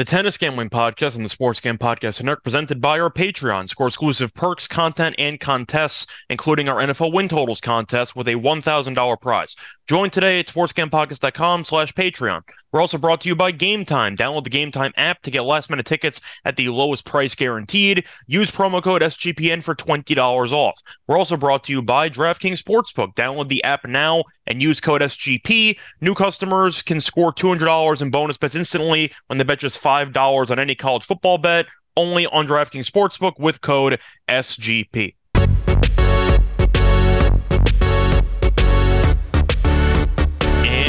The Tennis Gambling Podcast and the Sports Gambling Podcast Network, presented by our Patreon, score exclusive perks, content, and contests, including our NFL win totals contest with a $1,000 prize. Join today at sportsgamblingpodcast.com/Patreon. We're also brought to you by Game Time. Download the Game Time app to get last-minute tickets at the lowest price guaranteed. Use promo code SGPN for $20 off. We're also brought to you by DraftKings Sportsbook. Download the app now and use code SGP. New customers can score $200 in bonus bets instantly when they bet just $5 on any college football bet, only on DraftKings Sportsbook with code SGP.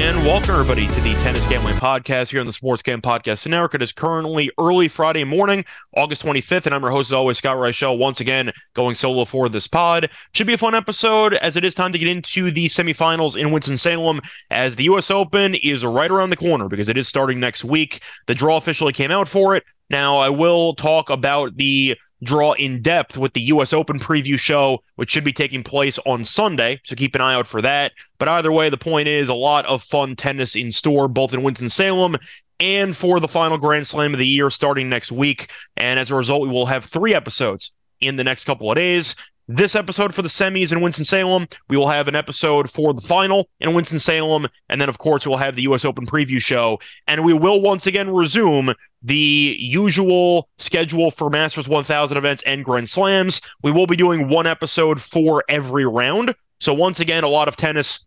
And welcome, everybody, to the Tennis Gambling Podcast here on the Sports Gambling Podcast Network. It is currently early Friday morning, August 25th, and I'm your host, as always, Scott Reichel, once again going solo for this pod. Should be a fun episode, as it is time to get into the semifinals in Winston-Salem, as the U.S. Open is right around the corner, because it is starting next week. The draw officially came out for it. Now, I will talk about the draw in depth with the U.S. Open preview show, which should be taking place on Sunday, so keep an eye out for that. But either way, the point is a lot of fun tennis in store, both in Winston-Salem and for the final Grand Slam of the year starting next week. And as a result, we will have three episodes in the next couple of days. This episode for the semis in Winston-Salem, we will have an episode for the final in Winston-Salem, and then, of course, we'll have the U.S. Open preview show, and we will once again resume the usual schedule for Masters 1000 events and Grand Slams. We will be doing one episode for every round, so once again, a lot of tennis.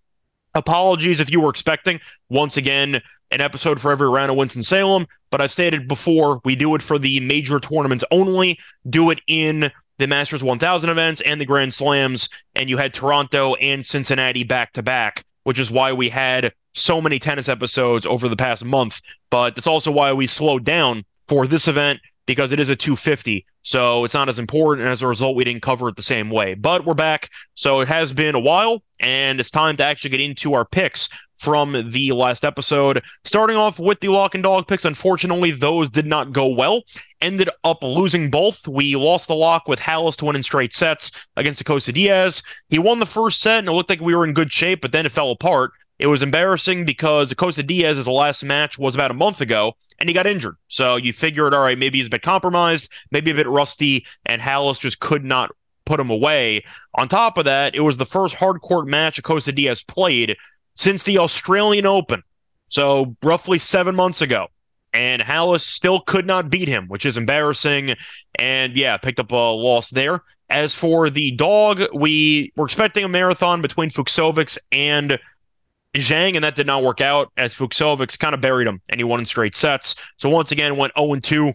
Apologies if you were expecting, once again, an episode for every round of Winston-Salem, but I've stated before, we do it for the major tournaments only, do it in the Masters 1000 events and the Grand Slams, and you had Toronto and Cincinnati back-to-back, which is why we had so many tennis episodes over the past month. But that's also why we slowed down for this event, because it is a 250, so it's not as important, and as a result, we didn't cover it the same way. But we're back, so it has been a while, and it's time to actually get into our picks from the last episode. Starting off with the lock and dog picks, unfortunately, those did not go well. Ended up losing both. We lost the lock with Halas to win in straight sets against Acosta Diaz. He won the first set, and it looked like we were in good shape, but then it fell apart. It was embarrassing because Acosta Diaz's last match was about a month ago, and he got injured. So you figured, all right, maybe he's a bit compromised, maybe a bit rusty, and Halas just could not put him away. On top of that, it was the first hard court match Acosta Diaz played since the Australian Open, so roughly 7 months ago. And Halas still could not beat him, which is embarrassing. And yeah, picked up a loss there. As for the dog, we were expecting a marathon between Fucsovics and Zhang, and that did not work out, as Fucsovics kind of buried him, and he won in straight sets. So once again, went 0-2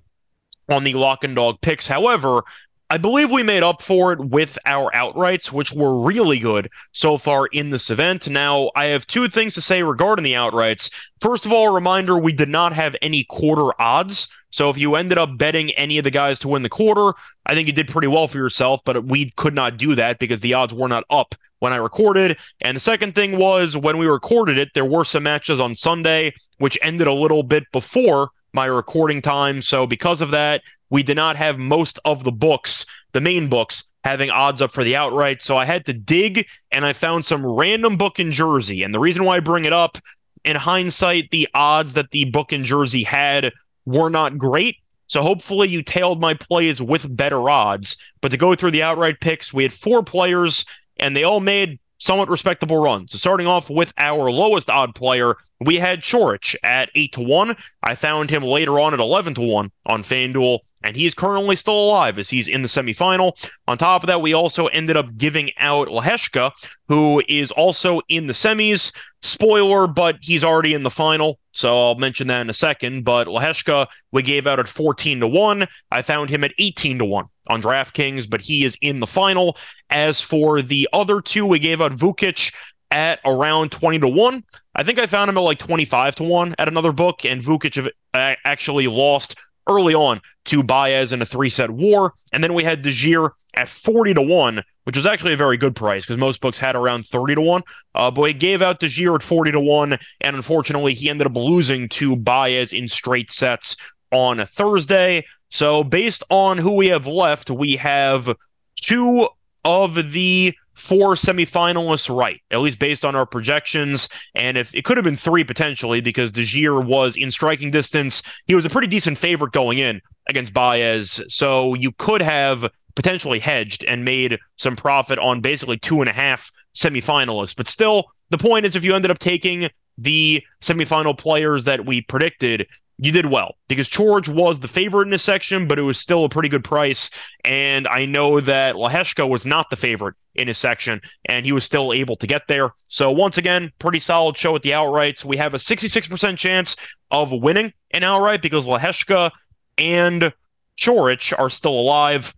on the lock and dog picks. However, I believe we made up for it with our outrights, which were really good so far in this event. Now, I have two things to say regarding the outrights. First of all, a reminder, we did not have any quarter odds. So if you ended up betting any of the guys to win the quarter, I think you did pretty well for yourself, but we could not do that because the odds were not up when I recorded. And the second thing was, when we recorded it, there were some matches on Sunday, which ended a little bit before my recording time. So because of that, we did not have most of the books, the main books, having odds up for the outright. So I had to dig, and I found some random book in Jersey. And the reason why I bring it up, in hindsight, the odds that the book in Jersey had were not great, so hopefully you tailed my plays with better odds. But to go through the outright picks, we had four players, and they all made somewhat respectable runs. So starting off with our lowest odd player, we had Ćorić at 8-1. I found him later on at 11-1 on FanDuel, and he's currently still alive as he's in the semifinal. On top of that, we also ended up giving out Lehečka, who is also in the semis. Spoiler, but he's already in the final, so I'll mention that in a second. But Lehečka, we gave out at 14-1. I found him at 18-1 on DraftKings, but he is in the final. As for the other two, we gave out Vukic at around 20-1. I think I found him at like 25-1 at another book, and Vukic actually lost early on to Baez in a 3-set war. And then we had Djere at 40-1, which was actually a very good price because most books had around 30-1. But we gave out Djere at 40-1, and unfortunately, he ended up losing to Baez in straight sets on Thursday. So based on who we have left, we have two of the four semifinalists right, at least based on our projections. And if it could have been three potentially, because Djere was in striking distance. He was a pretty decent favorite going in against Baez. So you could have potentially hedged and made some profit on basically 2.5 semifinalists. But still, the point is, if you ended up taking the semifinal players that we predicted, you did well, because Ćorić was the favorite in this section, but it was still a pretty good price. And I know that Lehečka was not the favorite in his section, and he was still able to get there. So once again, pretty solid show at the outrights. We have a 66% chance of winning an outright because Lehečka and Ćorić are still alive,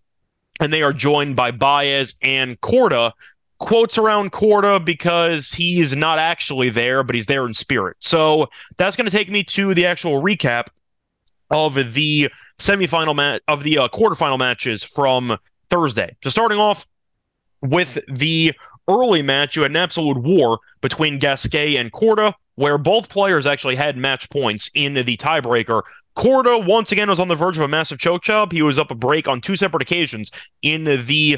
and they are joined by Baez and Korda. Quotes around Korda because he's not actually there, but he's there in spirit. So that's going to take me to the actual recap of the quarterfinal matches from Thursday. So starting off with the early match, you had an absolute war between Gasquet and Korda, where both players actually had match points in the tiebreaker. Korda once again was on the verge of a massive choke job. He was up a break on two separate occasions in the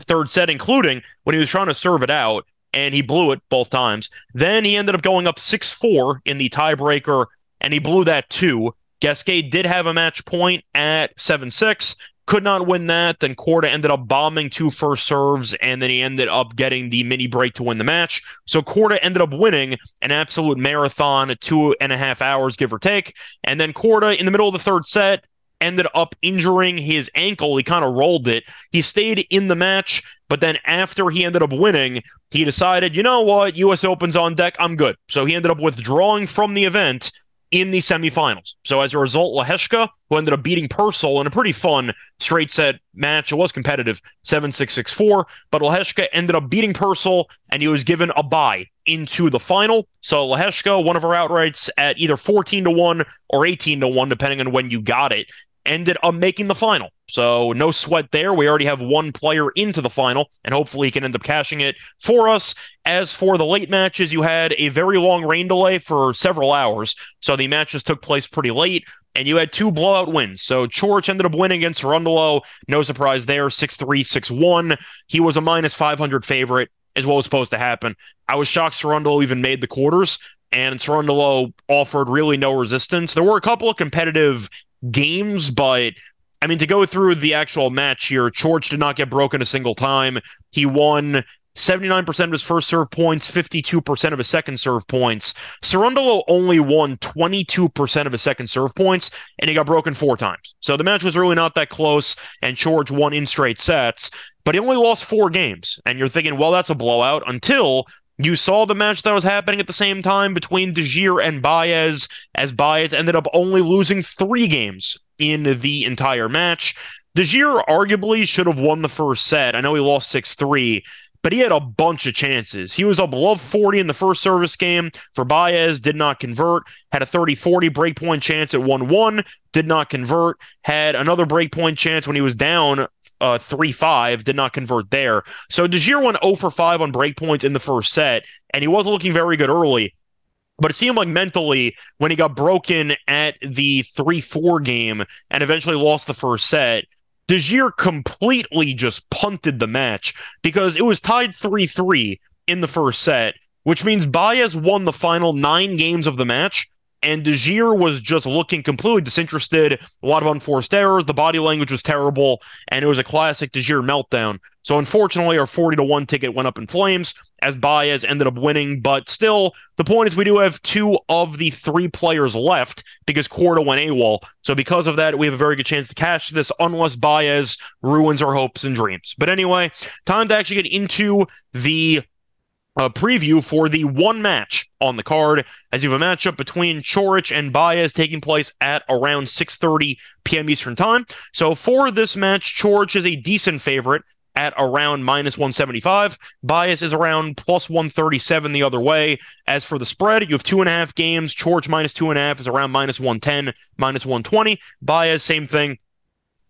third set, including when he was trying to serve it out, and he blew it both times. Then he ended up going up 6-4 in the tiebreaker, and he blew that too. Gasquet did have a match point at 7-6, could not win that. Then Korda ended up bombing two first serves, and then he ended up getting the mini break to win the match. So Korda ended up winning an absolute marathon, 2.5 hours, give or take. And then Korda, in the middle of the third set, ended up injuring his ankle. He kind of rolled it. He stayed in the match, but then after he ended up winning, he decided, you know what, U.S. Open's on deck, I'm good. So he ended up withdrawing from the event in the semifinals. So as a result, Lehečka, who ended up beating Purcell in a pretty fun straight set match, it was competitive, 7-6, 6-4, but Lehečka ended up beating Purcell, and he was given a bye into the final. So Lehečka, one of her outrights at either 14-1 or 18-1, depending on when you got it, ended up making the final. So no sweat there. We already have one player into the final, and hopefully he can end up cashing it for us. As for the late matches, you had a very long rain delay for several hours, so the matches took place pretty late, and you had two blowout wins. So Ćorić ended up winning against Sarundolo. No surprise there, 6-3, 6-1. He was a -500 favorite, is what was supposed to happen. I was shocked Sarundolo even made the quarters, and Sarundolo offered really no resistance. There were a couple of competitive games, but I mean, to go through the actual match here, Ćorić did not get broken a single time. He won 79% of his first serve points, 52% of his second serve points. Sarundolo only won 22% of his second serve points, and he got broken four times. So the match was really not that close, and Ćorić won in straight sets, but he only lost four games. And you're thinking, well, that's a blowout, until you saw the match that was happening at the same time between Djere and Baez, as Baez ended up only losing three games in the entire match. Djere arguably should have won the first set. I know he lost 6-3, but he had a bunch of chances. He was up above 40 in the first service game for Baez, did not convert, had a 30-40 breakpoint chance at 1-1, did not convert, had another breakpoint chance when he was down 3-5, did not convert there. So Djere went 0-for-5 on breakpoints in the first set, and he wasn't looking very good early. But it seemed like mentally, when he got broken at the 3-4 game and eventually lost the first set, Djere completely just punted the match, because it was tied 3-3 in the first set, which means Baez won the final 9 games of the match. And Djere was just looking completely disinterested, a lot of unforced errors, the body language was terrible, and it was a classic Djere meltdown. So unfortunately, our 40-1 ticket went up in flames as Baez ended up winning, but still, the point is we do have 2 of the 3 players left because Korda went AWOL. So because of that, we have a very good chance to cash this unless Baez ruins our hopes and dreams. But anyway, time to actually get into the preview for the one match on the card, as you have a matchup between Ćorić and Baez taking place at around 6:30 p.m. Eastern Time. So for this match, Ćorić is a decent favorite at around -175. Baez is around +137 the other way. As for the spread, you have 2.5 games. Ćorić -2.5 is around -110, -120. Baez, same thing,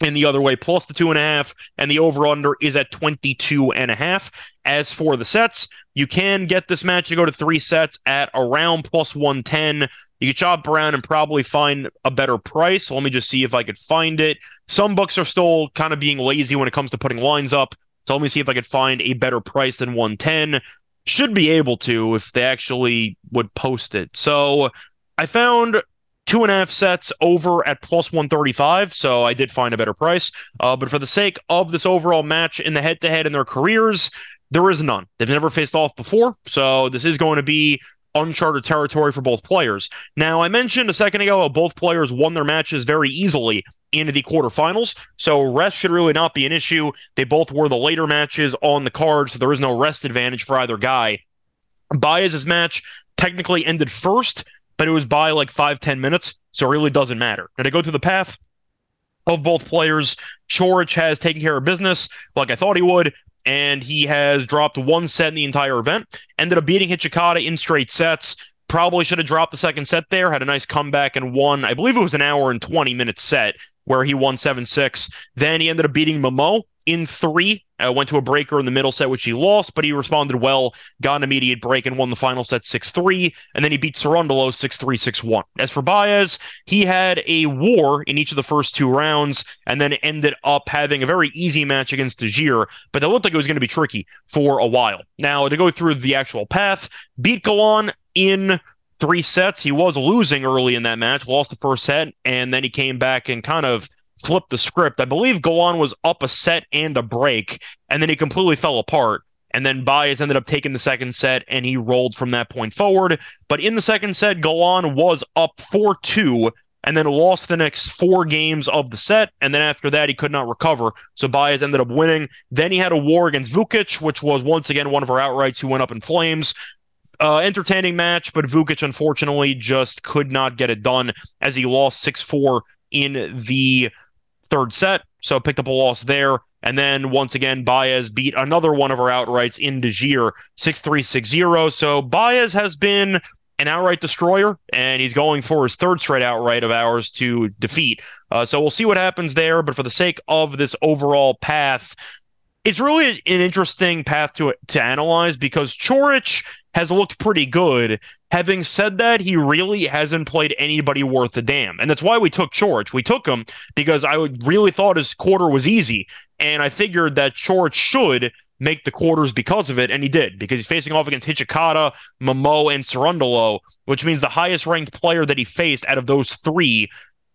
in the other way, plus the 2.5, and the over-under is at 22.5. As for the sets, you can get this match to go to 3 sets at around +110. You can chop around and probably find a better price. Let me just see if I could find it. Some books are still kind of being lazy when it comes to putting lines up. told me to see if I could find a better price than 110. Should be able to if they actually would post it. So I found 2.5 sets over at plus 135, so I did find a better price. But for the sake of this overall match in the head-to-head in their careers, there is none. They've never faced off before, so this is going to be uncharted territory for both players. Now, I mentioned a second ago how both players won their matches very easily into the quarterfinals, so rest should really not be an issue. They both were the later matches on the card, so there is no rest advantage for either guy. Baez's match technically ended first, but it was by like 5-10 minutes, so it really doesn't matter. Now, to go through the path of both players, Ćorić has taken care of business like I thought he would, and he has dropped one set in the entire event. Ended up beating Hichikata in straight sets. Probably should have dropped the second set there, had a nice comeback and won. I believe it was an hour and 20-minute set where he won 7-6. Then he ended up beating Momo in three. Went to a breaker in the middle set, which he lost, but he responded well, got an immediate break, and won the final set 6-3, and then he beat Sarundolo 6-3, 6-1. As for Baez, he had a war in each of the first two rounds, and then ended up having a very easy match against Djere, but that looked like it was going to be tricky for a while. Now, to go through the actual path, beat Galan in three sets. He was losing early in that match, lost the first set, and then he came back and kind of flipped the script. I believe Galan was up a set and a break, and then he completely fell apart, and then Baez ended up taking the second set, and he rolled from that point forward. But in the second set, Galan was up 4-2, and then lost the next four games of the set, and then after that, he could not recover, so Baez ended up winning. Then he had a war against Vukic, which was once again one of our outrights who went up in flames. Entertaining match, but Vukic, unfortunately, just could not get it done, as he lost 6-4 in the third set, so picked up a loss there. And then once again, Baez beat another one of our outrights in Djere, 6-3, 6-0. So Baez has been an outright destroyer, and he's going for his third straight outright of ours to defeat. So we'll see what happens there. But for the sake of this overall path, it's really an interesting path to analyze, because Ćorić has looked pretty good. Having said that, he really hasn't played anybody worth a damn. And that's why we took Ćorić. We took him because really thought his quarter was easy. And I figured that Ćorić should make the quarters because of it. And he did, because he's facing off against Hichikata, Momo, and Sarundolo, which means the highest ranked player that he faced out of those three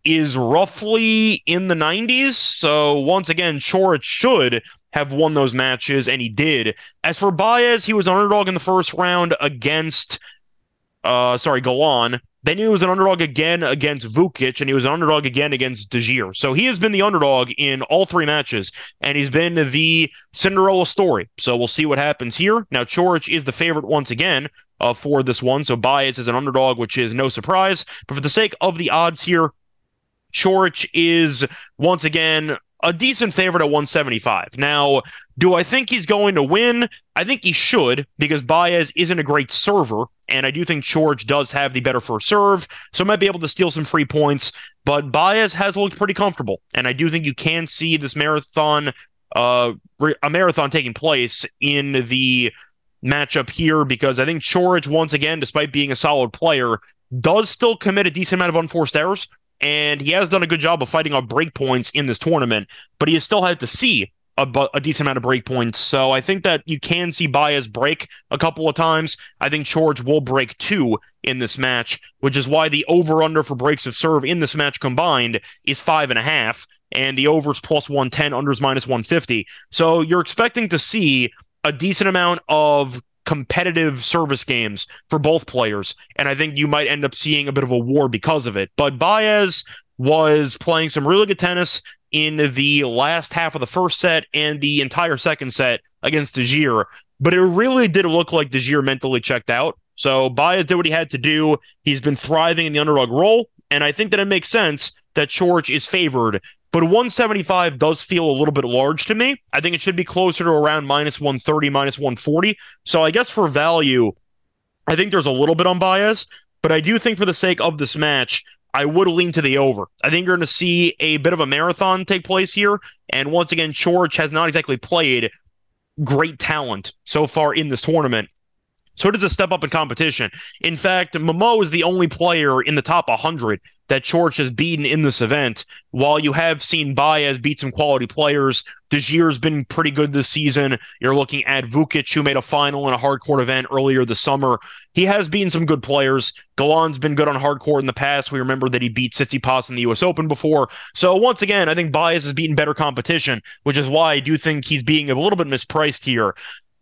is roughly in the 90s. So once again, Ćorić should have won those matches, and he did. As for Baez, he was an underdog in the first round against Galan. Then he was an underdog again against Vukic, and he was an underdog again against Djere. So he has been the underdog in all three matches, and he's been the Cinderella story. So we'll see what happens here. Now, Ćorić is the favorite once again for this one, so Baez is an underdog, which is no surprise. But for the sake of the odds here, Ćorić is once again a decent favorite at 175. Now, do I think he's going to win? I think he should, because Baez isn't a great server, and I do think Ćorić does have the better first serve, so might be able to steal some free points, but Baez has looked pretty comfortable, and I do think you can see this marathon, a marathon taking place in the matchup here, because I think Ćorić, once again, despite being a solid player, does still commit a decent amount of unforced errors, and he has done a good job of fighting off break points in this tournament, but he has still had to see a decent amount of break points. So I think that you can see Baez break a couple of times. I think Ćorić will break two in this match, which is why the over-under for breaks of serve in this match combined is 5.5, and the over's plus 110, under's minus 150. So you're expecting to see a decent amount of competitive service games for both players, and I think you might end up seeing a bit of a war because of it. But Baez was playing some really good tennis in the last half of the first set and the entire second set against Djere, but it really did look like Djere mentally checked out. So Baez did what he had to do. He's been thriving in the underdog role, and I think that it makes sense that Ćorić is favored. But 175 does feel a little bit large to me. I think it should be closer to around minus 130, minus 140. So I guess for value, I think there's a little bit on Baez, but I do think for the sake of this match, I would lean to the over. I think you're going to see a bit of a marathon take place here. And once again, Ćorić has not exactly played great talent so far in this tournament. So it is a step up in competition. In fact, Momo is the only player in the top 100 that Ćorić has beaten in this event. While you have seen Baez beat some quality players, this year has been pretty good this season. You're looking at Vukic, who made a final in a hardcourt event earlier this summer. He has beaten some good players. Galan's been good on hardcourt in the past. We remember that he beat Tsitsipas in the U.S. Open before. So once again, I think Baez has beaten better competition, which is why I do think he's being a little bit mispriced here.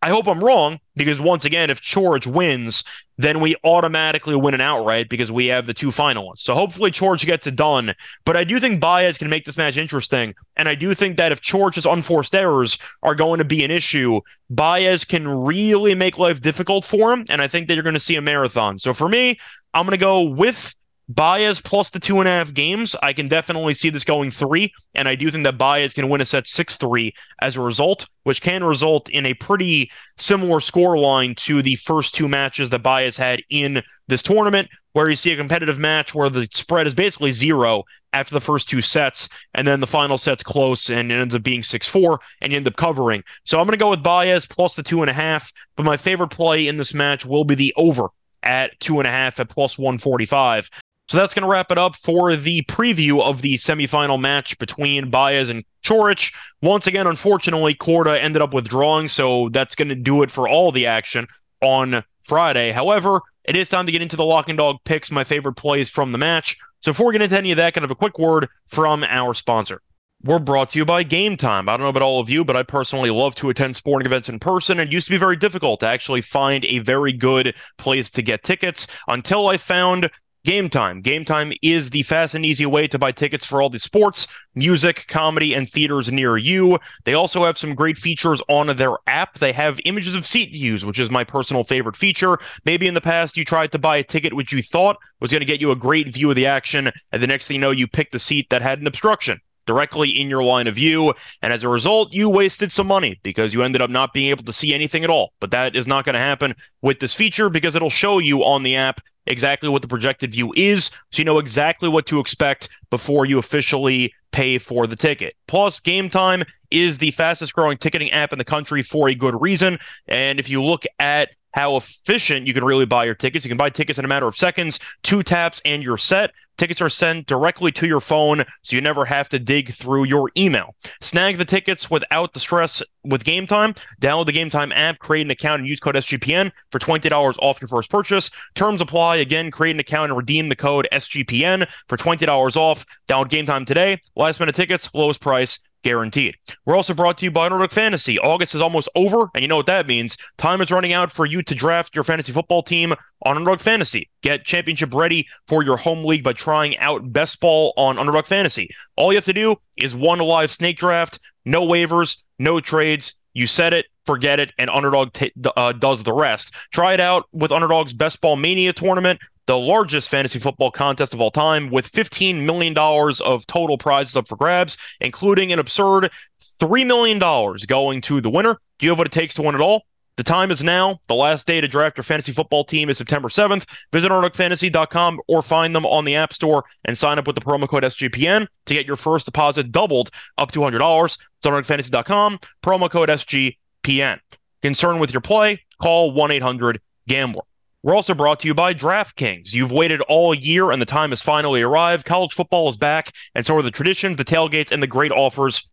I hope I'm wrong, because once again, if Ćorić wins, then we automatically win an outright because we have the two finalists. So hopefully Ćorić gets it done. But I do think Baez can make this match interesting. And I do think that if Ćorić's unforced errors are going to be an issue, Baez can really make life difficult for him. And I think that you're going to see a marathon. So for me, I'm going to go with Baez plus the 2.5 games. I can definitely see this going 3, and I do think that Baez can win a set 6-3 as a result, which can result in a pretty similar score line to the first two matches that Baez had in this tournament, where you see a competitive match where the spread is basically 0 after the first two sets, and then the final set's close, and it ends up being 6-4, and you end up covering. So I'm going to go with Baez plus the 2.5, but my favorite play in this match will be the over at 2.5 at plus 145. So that's going to wrap it up for the preview of the semifinal match between Baez and Ćorić. Once again, unfortunately, Korda ended up withdrawing, so that's going to do it for all the action on Friday. However, it is time to get into the Lock and Dog picks, my favorite plays from the match. So before we get into any of that, kind of a quick word from our sponsor. We're brought to you by Game Time. I don't know about all of you, but I personally love to attend sporting events in person. It used to be very difficult to actually find a very good place to get tickets until I found Game Time. Game Time is the fast and easy way to buy tickets for all the sports, music, comedy, and theaters near you. They also have some great features on their app. They have images of seat views, which is my personal favorite feature. Maybe in the past you tried to buy a ticket which you thought was going to get you a great view of the action, and the next thing you know, you picked the seat that had an obstruction directly in your line of view, and as a result, you wasted some money because you ended up not being able to see anything at all. But that is not going to happen with this feature, because it'll show you on the app exactly what the projected view is, so you know exactly what to expect before you officially pay for the ticket. Plus, Game Time is the fastest growing ticketing app in the country for a good reason, and if you look at how efficient you can really buy your tickets, you can buy tickets in a matter of seconds, 2 taps, and you're set. Tickets are sent directly to your phone, so you never have to dig through your email. Snag the tickets without the stress with Game Time. Download the Game Time app, create an account, and use code SGPN for $20 off your first purchase. Terms apply. Again, create an account and redeem the code SGPN for $20 off. Download Game Time today. Last-minute tickets, lowest price guaranteed. We're also brought to you by Underdog Fantasy. August is almost over, and you know what that means. Time is running out for you to draft your fantasy football team on Underdog Fantasy. Get championship ready for your home league by trying out best ball on Underdog Fantasy. All you have to do is one live snake draft, no waivers, no trades. You set it, forget it, and Underdog does the rest. Try it out with Underdog's Best Ball Mania tournament, the largest fantasy football contest of all time, with $15 million of total prizes up for grabs, including an absurd $3 million going to the winner. Do you have what it takes to win it all? The time is now. The last day to draft your fantasy football team is September 7th. Visit underdogfantasy.com or find them on the App Store and sign up with the promo code SGPN to get your first deposit doubled up to $100. It's underdogfantasy.com, promo code SGPN. Concerned with your play? Call 1-800-GAMBLER. We're also brought to you by DraftKings. You've waited all year, and the time has finally arrived. College football is back, and so are the traditions, the tailgates, and the great offers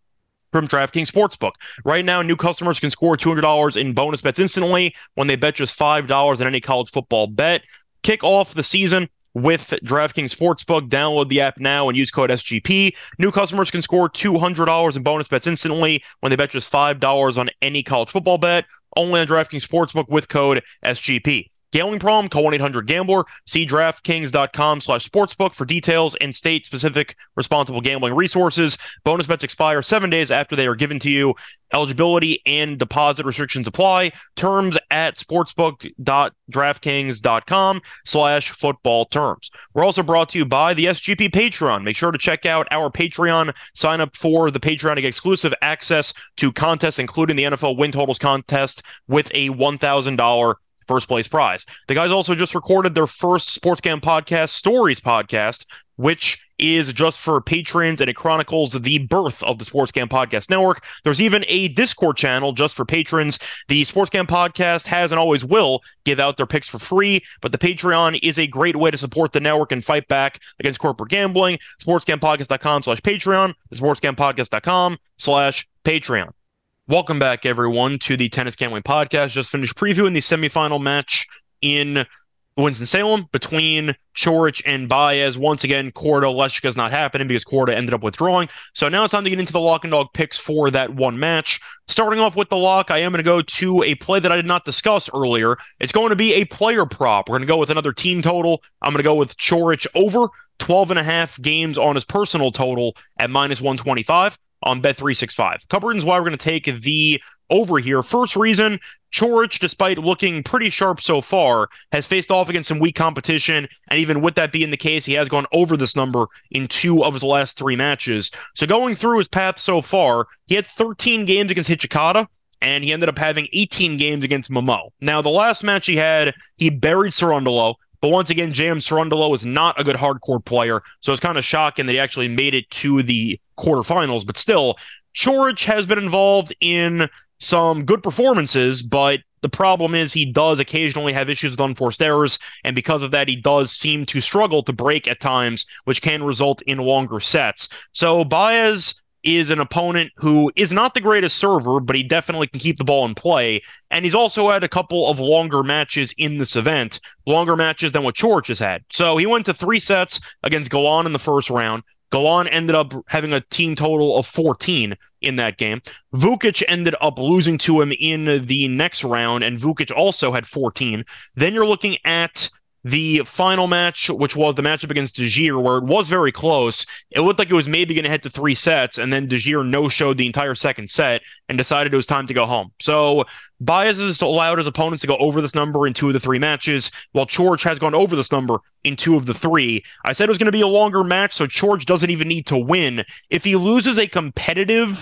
from DraftKings Sportsbook. Right now, new customers can score $200 in bonus bets instantly when they bet just $5 in any college football bet. Kick off the season with DraftKings Sportsbook. Download the app now and use code SGP. New customers can score $200 in bonus bets instantly when they bet just $5 on any college football bet. Only on DraftKings Sportsbook with code SGP. Gambling problem? Call 1-800-GAMBLER. See DraftKings.com/sportsbook for details and state-specific responsible gambling resources. Bonus bets expire 7 days after they are given to you. Eligibility and deposit restrictions apply. Terms at sportsbook.draftkings.com/football terms. We're also brought to you by the SGP Patreon. Make sure to check out our Patreon. Sign up for the Patreon to get exclusive access to contests, including the NFL Win Totals contest with a $1,000 first place prize. The guys also just recorded their first Sports Gam Podcast Stories podcast which is just for patrons, and it chronicles the birth of the Sports Gam Podcast Network. There's even a Discord channel just for patrons. The Sports Gam Podcast has and always will give out their picks for free, but the Patreon is a great way to support the network and fight back against corporate gambling. sportsgampodcast.com/Patreon, sportsgampodcast.com/Patreon. Welcome back, everyone, to the Tennis Gambling Podcast. Just finished previewing the semifinal match in Winston-Salem between Ćorić and Baez. Once again, Korda, Lehečka is not happening because Korda ended up withdrawing. So now it's time to get into the lock and dog picks for that one match. Starting off with the lock, I am going to go to a play that I did not discuss earlier. It's going to be a player prop. We're going to go with another team total. I'm going to go with Ćorić over 12.5 games on his personal total at -125 on Bet365. Couple reasons why we're going to take the over here. First reason, Ćorić, despite looking pretty sharp so far, has faced off against some weak competition, and even with that being the case, he has gone over this number in 2 of his last 3 matches. So going through his path so far, he had 13 games against Hichikata, and he ended up having 18 games against Momo. Now, the last match he had, he buried Sarundolo, but once again, JM Sarundolo is not a good hardcore player, so it's kind of shocking that he actually made it to the quarterfinals, but still, Ćorić has been involved in some good performances, but the problem is he does occasionally have issues with unforced errors, and because of that, he does seem to struggle to break at times, which can result in longer sets. So Baez is an opponent who is not the greatest server, but he definitely can keep the ball in play, and he's also had a couple of longer matches in this event, longer matches than what Ćorić has had. So he went to 3 sets against Galan in the first round. Galan ended up having a team total of 14 in that game. Vukic ended up losing to him in the next round, and Vukic also had 14. Then you're looking at the final match, which was the matchup against Djere, where it was very close. It looked like it was maybe going to head to 3 sets, and then Djere no-showed the entire second set and decided it was time to go home. So Baez has allowed his opponents to go over this number in 2 of the 3 matches, while Ćorić has gone over this number in 2 of the 3. I said it was going to be a longer match, so Ćorić doesn't even need to win. If he loses a competitive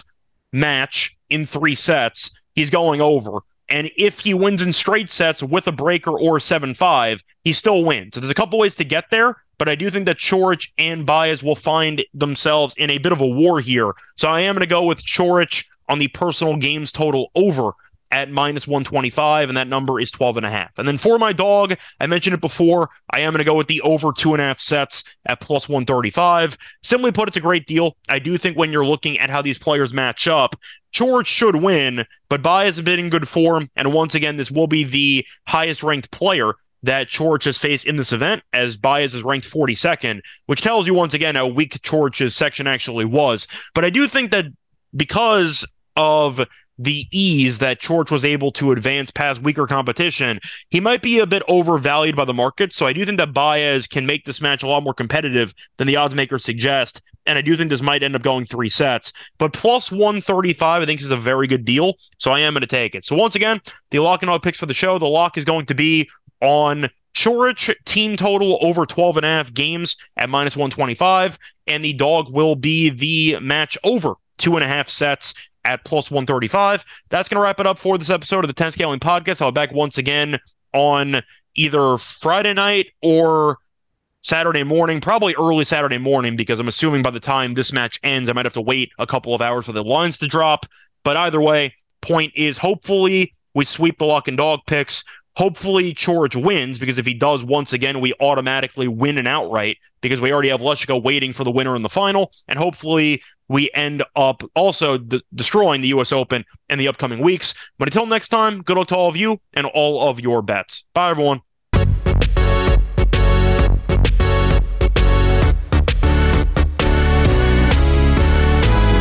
match in 3 sets, he's going over. And if he wins in straight sets with a breaker or 7-5, he still wins. So there's a couple ways to get there, but I do think that Ćorić and Baez will find themselves in a bit of a war here. So I am going to go with Ćorić on the personal games total over at -125, and that number is 12.5. And then for my dog, I mentioned it before, I am going to go with the over 2.5 sets at +135. Simply put, it's a great deal. I do think when you're looking at how these players match up, Ćorić should win, but Baez has been in good form, and once again, this will be the highest-ranked player that Ćorić has faced in this event, as Baez is ranked 42nd, which tells you once again how weak Ćorić's section actually was. But I do think that because of the ease that Ćorić was able to advance past weaker competition, he might be a bit overvalued by the market. So I do think that Baez can make this match a lot more competitive than the odds makers suggest. And I do think this might end up going 3 sets. But +135, I think, is a very good deal. So I am going to take it. So once again, the lock and dog picks for the show. The lock is going to be on Ćorić team total over 12.5 games at -125. And the dog will be the match over 2.5 sets at +135. That's going to wrap it up for this episode of the Tennis Gambling Podcast. I'll be back once again on either Friday night or Saturday morning, probably early Saturday morning, because I'm assuming by the time this match ends, I might have to wait a couple of hours for the lines to drop. But either way, point is hopefully we sweep the lock and dog picks. Hopefully Ćorić wins, because if he does, once again, we automatically win an outright, because we already have Lehečka waiting for the winner in the final. And hopefully we end up also destroying the U.S. Open in the upcoming weeks. But until next time, good luck to all of you and all of your bets. Bye, everyone.